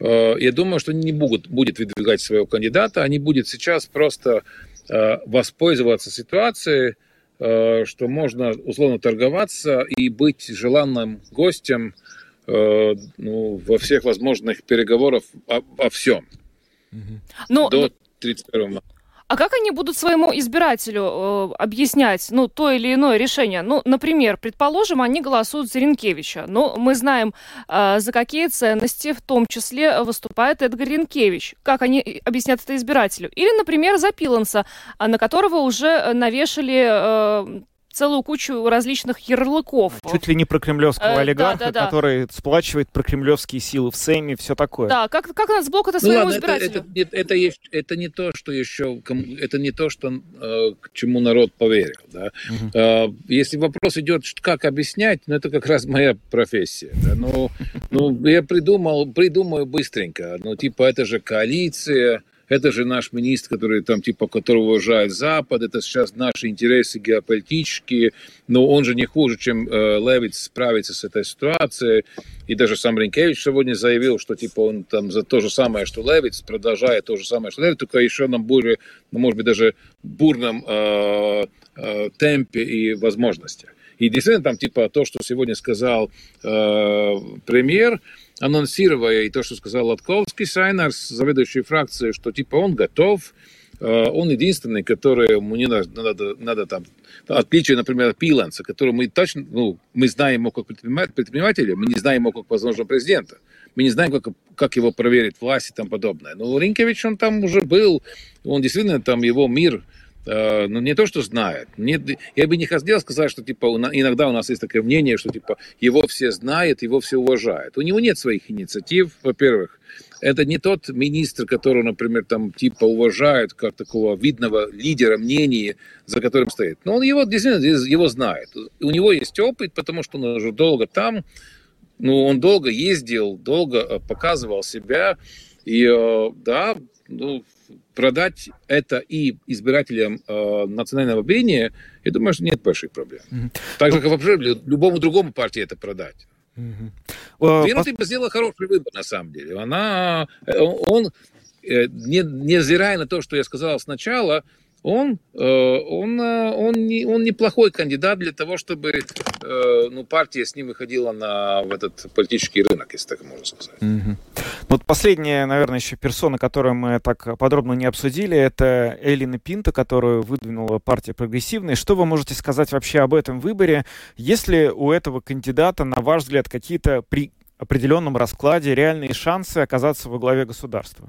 Я думаю, что они не будут, будут выдвигать своего кандидата, они будут сейчас просто воспользоваться ситуацией, что можно условно торговаться и быть желанным гостем, ну, во всех возможных переговорах о, о всем. Но... до тридцать первого мая. А как они будут своему избирателю э, объяснять, ну, то или иное решение? Ну, например, предположим, они голосуют за Ринкевича. Но мы знаем, э, за какие ценности в том числе выступает Эдгар Ринкевич. Как они объяснят это избирателю? Или, например, за Пиленса, на которого уже навешали... Э, целую кучу различных ярлыков. Чуть ли не про кремлевского э, олигарха, да, да, да. который сплачивает про кремлевские силы в Сейме и все такое. Да, как, как нацблок это своему ну, ладно, избирателю? Это, это, это, это, это не то, что еще... Это не то, что, к чему народ поверил. Да? Угу. Если вопрос идет, как объяснять, ну, это как раз моя профессия. Да? Ну, ну, я придумал, придумаю быстренько. Ну, типа, это же коалиция... Это же наш министр, который там, типа, которого уважает Запад, это сейчас наши интересы геополитические, но он же не хуже, чем э, Левитс справится с этой ситуацией. И даже сам Ринкевич сегодня заявил, что, типа, он там за то же самое, что Левитс, продолжает то же самое, что Левитс, только еще на буре, ну, может быть, даже бурном э, э, темпе и возможностях. И действительно, там, типа, то, что сегодня сказал э, премьер, анонсировая и то, что сказал Латковский, Сайнарс, заведующий фракцией, что, типа, он готов, э, он единственный, которому не надо, надо, надо там, отличие, например, от Пиленса, которого мы точно, ну, мы знаем его как предпринимателя, мы не знаем его как возможного президента, мы не знаем, как, как его проверить власть и тому подобное. Но Ринкевич, он там уже был, он действительно, там, его мир... Ну, не то, что знает. Нет, я бы не хотел сказать, что типа иногда у нас есть такое мнение, что типа его все знают, его все уважают. У него нет своих инициатив, во-первых. Это не тот министр, которого, например, там типа уважают как такого видного лидера мнений, за которым стоит. Но он его действительно его знает. У него есть опыт, потому что он уже долго там. Ну, он долго ездил, долго показывал себя. И да, ну... продать это и избирателям э, национального объединения, я думаю, что нет больших проблем. Mm-hmm. Так же, как вообще любому другому партии это продать. Mm-hmm. Uh, Венус пос... сделала хороший выбор, на самом деле. Она, он, не, не зирая на то, что я сказал сначала, он, он, он, он, не, он неплохой кандидат для того, чтобы ну, партия с ним выходила на в этот политический рынок, если так можно сказать. Mm-hmm. Вот последняя, наверное, еще персона, которую мы так подробно не обсудили, это Элина Пинта, которую выдвинула партия «Прогрессивная». Что вы можете сказать вообще об этом выборе? Есть ли у этого кандидата, на ваш взгляд, какие-то при определенном раскладе реальные шансы оказаться во главе государства?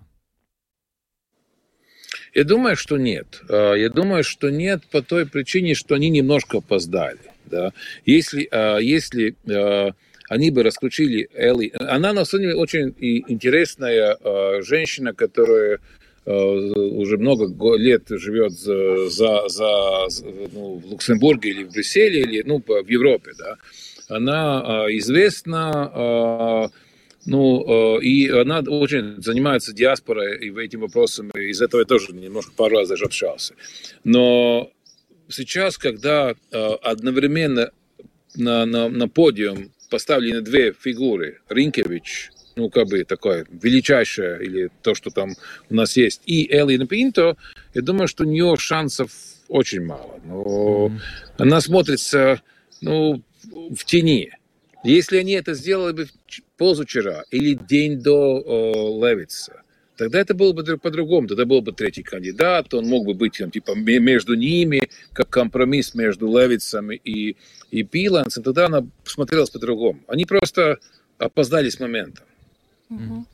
Я думаю, что нет. Я думаю, что нет по той причине, что они немножко опоздали. Да? Если, если они бы раскрутили Элли... Она, на самом деле, очень интересная женщина, которая уже много лет живет за, за, за, ну, в Люксембурге или в Брюсселе, или ну, в Европе. Да? Она известна... Ну, и она очень занимается диаспорой и этим вопросом, и из-за этого я тоже немножко пару раз даже общался. Но сейчас, когда одновременно на, на, на подиум поставлены две фигуры, Ринкевич, ну, как бы такое величайшее, или то, что там у нас есть, и Элина Пинта, я думаю, что у нее шансов очень мало. Но mm-hmm. она смотрится, ну, в тени. Если они это сделали бы позавчера или день до э, Левитса, тогда это было бы по-другому. Тогда был бы третий кандидат, он мог бы быть там, типа, между ними, как компромисс между Левитсом и, и Пиленсом. Тогда она смотрелась по-другому. Они просто опоздали с момента. Угу.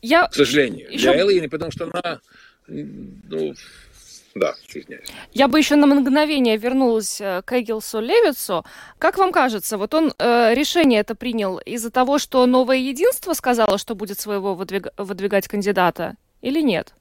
Я... К сожалению. Еще... Для Элины, потому что она... Ну, да, извиняюсь. Я бы еще на мгновение вернулась к Эгилсу Левитсу. Как вам кажется, вот он э, решение это принял из-за того, что новое единство сказало, что будет своего выдвиг... выдвигать кандидата, или нет?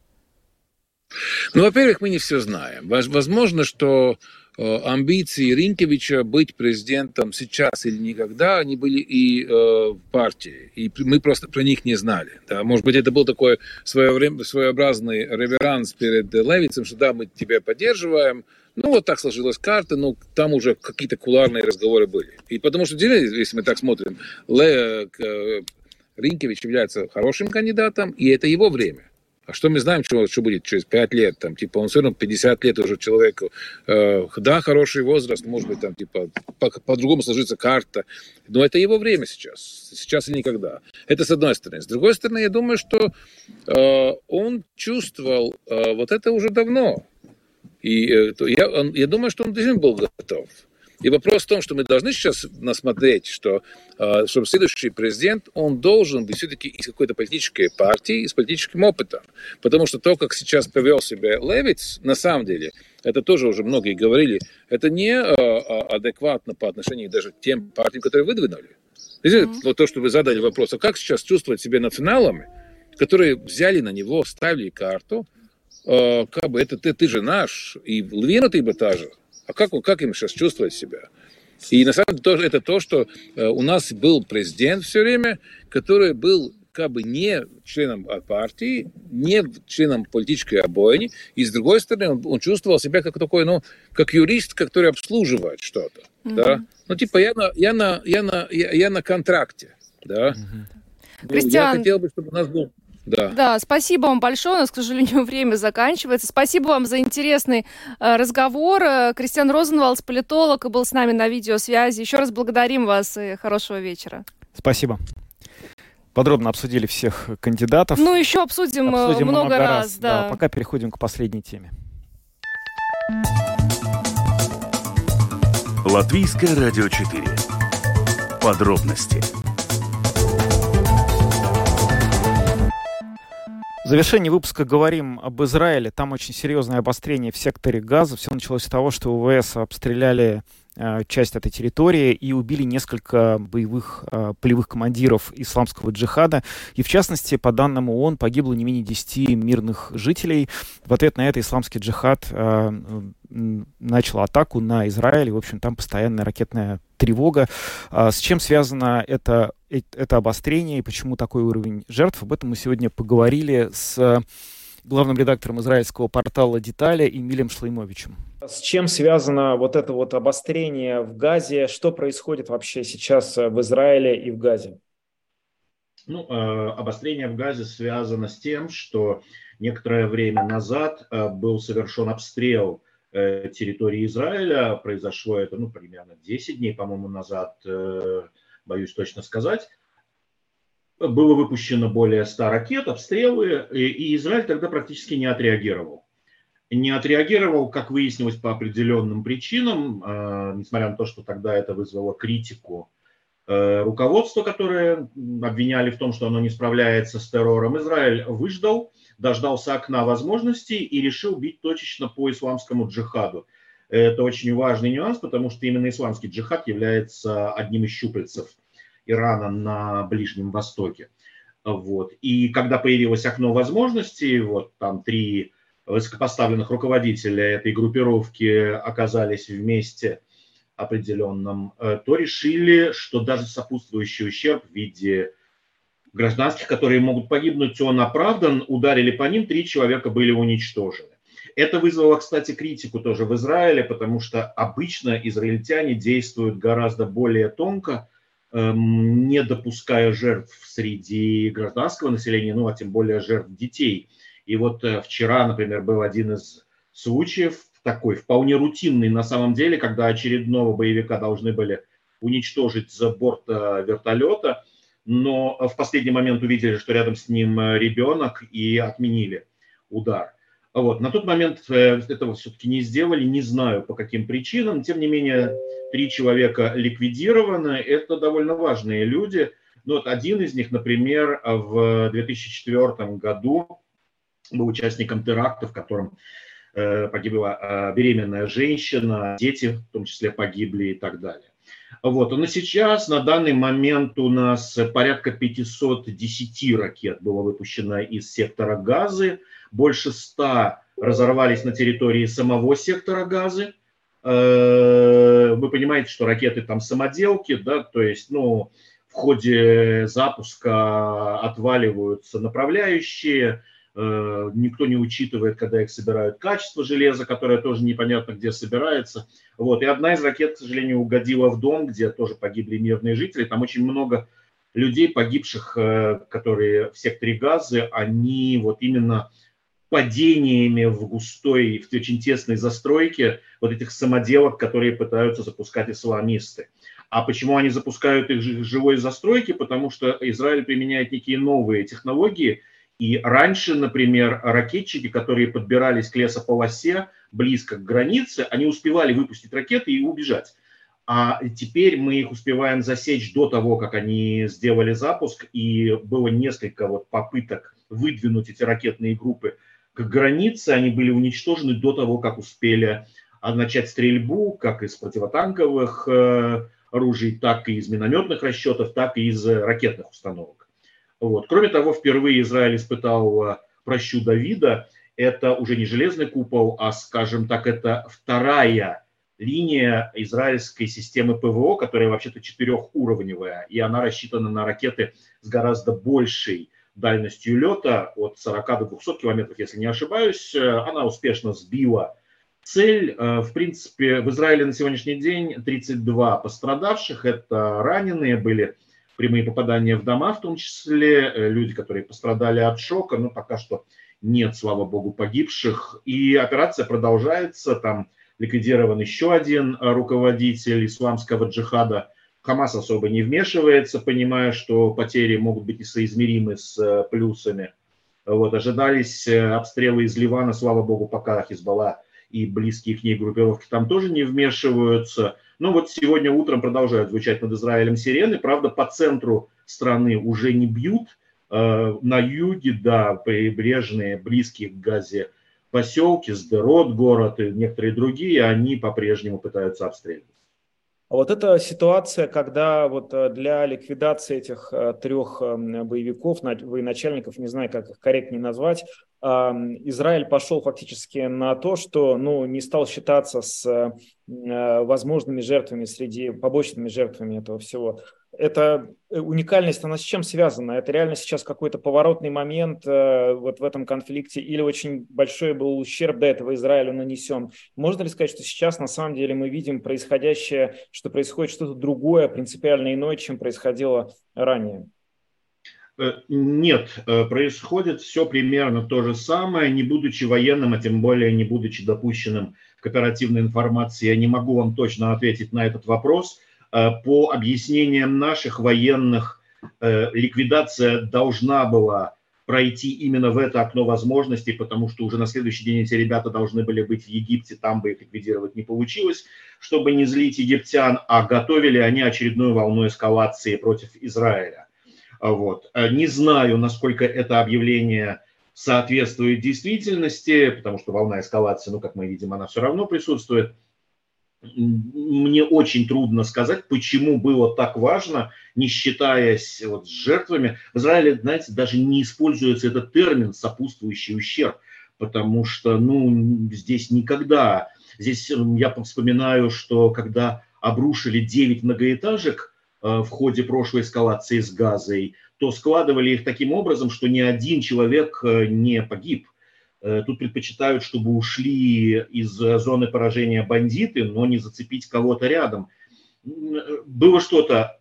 Ну, во-первых, мы не все знаем. Возможно, что э, амбиции Ринкевича быть президентом сейчас или никогда, они были и э, в партии, и мы просто про них не знали. Да? Может быть, это был такой своеобразный реверанс перед Левитсом, что да, мы тебя поддерживаем, ну вот так сложилась карта, но там уже какие-то кулуарные разговоры были. И потому что, если мы так смотрим, Ле, э, Ринкевич является хорошим кандидатом, и это его время. А что мы знаем, что, что будет через пять лет? Там, типа, он все равно пятьдесят лет уже человеку. Э, да, хороший возраст, может быть, там, типа, по- по-другому сложится карта. Но это его время сейчас. Сейчас и никогда. Это с одной стороны. С другой стороны, я думаю, что э, он чувствовал э, вот это уже давно. И э, я, он, я думаю, что он действительно был готов. И вопрос в том, что мы должны сейчас насмотреть, что э, чтобы следующий президент, он должен быть все-таки из какой-то политической партии, из политическим опытом. Потому что то, как сейчас повел себя Левитс, на самом деле, это тоже уже многие говорили, это не э, адекватно по отношению даже к тем партиям, которые выдвинули. Mm-hmm. Вот то, что вы задали вопрос, а как сейчас чувствовать себя националами, которые взяли на него, ставили карту, э, как бы это ты, ты же наш, и львина ты бы та же. А как, как им сейчас чувствовать себя? И на самом деле это то, что у нас был президент все время, который был как бы не членом партии, не членом политической обойни, и с другой стороны он, он чувствовал себя как такой, ну, как юрист, который обслуживает что-то. Mm-hmm. Да? Ну типа я на, я на, я на, я, я на контракте. Да? Mm-hmm. Ну, я хотел бы, чтобы у нас был... Да. Да, спасибо вам большое. У нас, к сожалению, время заканчивается. Спасибо вам за интересный э, разговор. Кристиан Розенвалдс, политолог, был с нами на видеосвязи. Еще раз благодарим вас и хорошего вечера. Спасибо. Подробно обсудили всех кандидатов. Ну, еще обсудим, обсудим много, много раз. раз да. Да, пока переходим к последней теме. Латвийское радио четыре. Подробности. В завершении выпуска говорим об Израиле. Там очень серьезное обострение в секторе Газа. Все началось с того, что УВС обстреляли э, часть этой территории и убили несколько боевых э, полевых командиров исламского джихада. И в частности, по данным ООН, погибло не менее десять мирных жителей. В ответ на это исламский джихад э, начал атаку на Израиль. И, в общем, там постоянная ракетная тревога. Э, с чем связано это? Это обострение и почему такой уровень жертв. Об этом мы сегодня поговорили с главным редактором израильского портала «Детали» Эмилием Шлеймовичем. С чем связано вот это вот обострение в Газе? Что происходит вообще сейчас в Израиле и в Газе? Ну, э, обострение в Газе связано с тем, что некоторое время назад э, был совершен обстрел э, территории Израиля. Произошло это, ну, примерно десять дней, по-моему, назад, э, боюсь точно сказать, было выпущено более ста ракет, обстрелы, и, и Израиль тогда практически не отреагировал. Не отреагировал, как выяснилось, по определенным причинам, э, несмотря на то, что тогда это вызвало критику э, руководства, которое обвиняли в том, что оно не справляется с террором. Израиль выждал, дождался окна возможностей и решил бить точечно по исламскому джихаду. Это очень важный нюанс, потому что именно исламский джихад является одним из щупальцев Ирана на Ближнем Востоке. Вот. И когда появилось окно возможностей, вот там три высокопоставленных руководителя этой группировки оказались вместе определенном, то решили, что даже сопутствующий ущерб в виде гражданских, которые могут погибнуть, он оправдан, ударили по ним, три человека были уничтожены. Это вызвало, кстати, критику тоже в Израиле, потому что обычно израильтяне действуют гораздо более тонко, не допуская жертв среди гражданского населения, ну а тем более жертв детей. И вот вчера, например, был один из случаев, такой вполне рутинный на самом деле, когда очередного боевика должны были уничтожить за борт вертолета, но в последний момент увидели, что рядом с ним ребенок, и отменили удар. Вот. На тот момент этого все-таки не сделали, не знаю по каким причинам. Тем не менее, три человека ликвидированы, это довольно важные люди. Но вот один из них, например, в две тысячи четвёртом году был участником теракта, в котором погибла беременная женщина, дети в том числе погибли и так далее. Вот. Но сейчас, на данный момент, у нас порядка пятьсот десять ракет было выпущено из сектора Газы, больше ста разорвались на территории самого сектора Газы. Вы понимаете, что ракеты там самоделки, да, то есть, ну, в ходе запуска отваливаются направляющие, никто не учитывает, когда их собирают, качество железа, которое тоже непонятно где собирается. Вот. И одна из ракет, к сожалению, угодила в дом, где тоже погибли мирные жители. Там очень много людей, погибших, которые в секторе Газы, они вот именно падениями в густой, в очень тесной застройке вот этих самоделок, которые пытаются запускать исламисты. А почему они запускают их в живой застройке? Потому что Израиль применяет некие новые технологии. И раньше, например, ракетчики, которые подбирались к лесополосе близко к границе, они успевали выпустить ракеты и убежать. А теперь мы их успеваем засечь до того, как они сделали запуск, и было несколько вот попыток выдвинуть эти ракетные группы к границе. Они были уничтожены до того, как успели начать стрельбу, как из противотанковых оружий, так и из минометных расчетов, так и из ракетных установок. Вот. Кроме того, впервые Израиль испытал прощу Давида. Это уже не железный купол, а, скажем так, это вторая линия израильской системы ПВО, которая вообще-то четырехуровневая, и она рассчитана на ракеты с гораздо большей дальностью лета, от сорока до двухсот километров, если не ошибаюсь. Она успешно сбила цель. В принципе, в Израиле на сегодняшний день тридцать два пострадавших, это раненые были. Прямые попадания в дома, в том числе люди, которые пострадали от шока, но пока что нет, слава богу, погибших. И операция продолжается, там ликвидирован еще один руководитель исламского джихада. Хамас особо не вмешивается, понимая, что потери могут быть несоизмеримы с плюсами. Вот, ожидались обстрелы из Ливана, слава богу, пока Хизбалла и близкие к ней группировки там тоже не вмешиваются. Но вот сегодня утром продолжают звучать над Израилем сирены. Правда, по центру страны уже не бьют. На юге, да, прибрежные, близкие к Газе поселки, Сдерот город и некоторые другие, они по-прежнему пытаются обстреливать. А вот эта ситуация, когда вот для ликвидации этих трех боевиков, военачальников, не знаю, как их корректнее назвать, Израиль пошел фактически на то, что, ну, не стал считаться с возможными жертвами, среди побочными жертвами этого всего. Эта уникальность, она с чем связана? Это реально сейчас какой-то поворотный момент вот в этом конфликте или очень большой был ущерб до этого Израилю нанесен? Можно ли сказать, что сейчас на самом деле мы видим происходящее, что происходит что-то другое, принципиально иное, чем происходило ранее? Нет, происходит все примерно то же самое, не будучи военным, а тем более не будучи допущенным к оперативной информации, я не могу вам точно ответить на этот вопрос. По объяснениям наших военных, ликвидация должна была пройти именно в это окно возможностей, потому что уже на следующий день эти ребята должны были быть в Египте, там бы их ликвидировать не получилось, чтобы не злить египтян, а готовили они очередную волну эскалации против Израиля. Вот. Не знаю, насколько это объявление соответствует действительности, потому что волна эскалации, ну, как мы видим, она все равно присутствует. Мне очень трудно сказать, почему было так важно, не считаясь вот с жертвами. В Израиле, знаете, даже не используется этот термин «сопутствующий ущерб», потому что, ну, здесь никогда... Здесь я вспоминаю, что когда обрушили девять многоэтажек в ходе прошлой эскалации с Газой, то складывали их таким образом, что ни один человек не погиб. Тут предпочитают, чтобы ушли из зоны поражения бандиты, но не зацепить кого-то рядом. Было что-то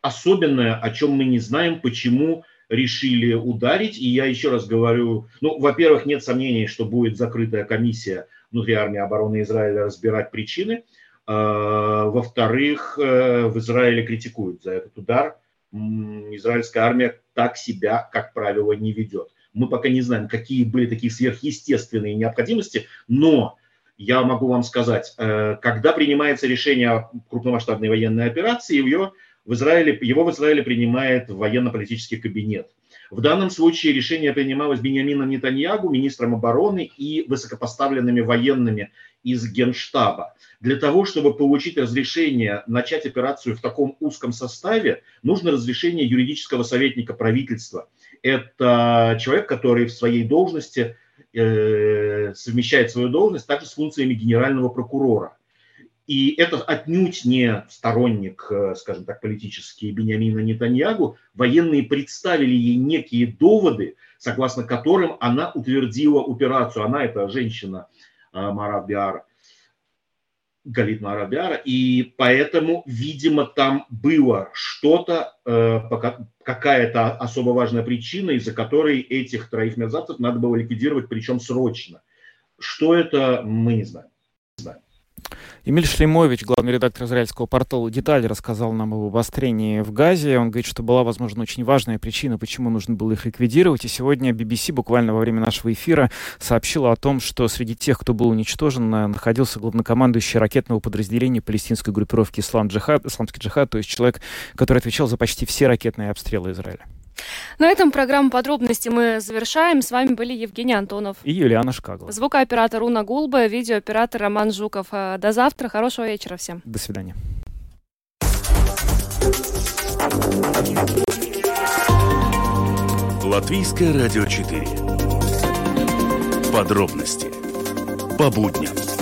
особенное, о чем мы не знаем, почему решили ударить. И я еще раз говорю, ну, во-первых, нет сомнений, что будет закрытая комиссия внутри армии обороны Израиля разбирать причины. Во-вторых, в Израиле критикуют за этот удар. Израильская армия так себя, как правило, не ведет. Мы пока не знаем, какие были такие сверхъестественные необходимости, но я могу вам сказать, когда принимается решение о крупномасштабной военной операции, ее в Израиле, его в Израиле принимает военно-политический кабинет. В данном случае решение принималось Биньямином Нетаньяху, министром обороны и высокопоставленными военными из Генштаба. Для того, чтобы получить разрешение начать операцию в таком узком составе, нужно разрешение юридического советника правительства. Это человек, который в своей должности э, совмещает свою должность также с функциями генерального прокурора. И это отнюдь не сторонник, скажем так, политический Биньямина Нетаньяху. Военные представили ей некие доводы, согласно которым она утвердила операцию. Она, это женщина Марабиара, Галит Марабиара. И поэтому, видимо, там было что-то, какая-то особо важная причина, из-за которой этих троих мерзавцев надо было ликвидировать, причем срочно. Что это, мы не знаем. Эмилий Шлеймович, главный редактор израильского портала «Детали», рассказал нам об обострении в Газе. Он говорит, что была, возможно, очень важная причина, почему нужно было их ликвидировать. И сегодня би би си буквально во время нашего эфира сообщила о том, что среди тех, кто был уничтожен, находился главнокомандующий ракетного подразделения палестинской группировки «Ислам джихад», «Исламский джихад», то есть человек, который отвечал за почти все ракетные обстрелы Израиля. На этом программу «Подробности» мы завершаем. С вами были Евгений Антонов и Юлиана Шкагова. Звукооператор Руна Гулба, видеооператор Роман Жуков. До завтра. Хорошего вечера всем. До свидания. Латвийское радио четыре. Подробности по будням.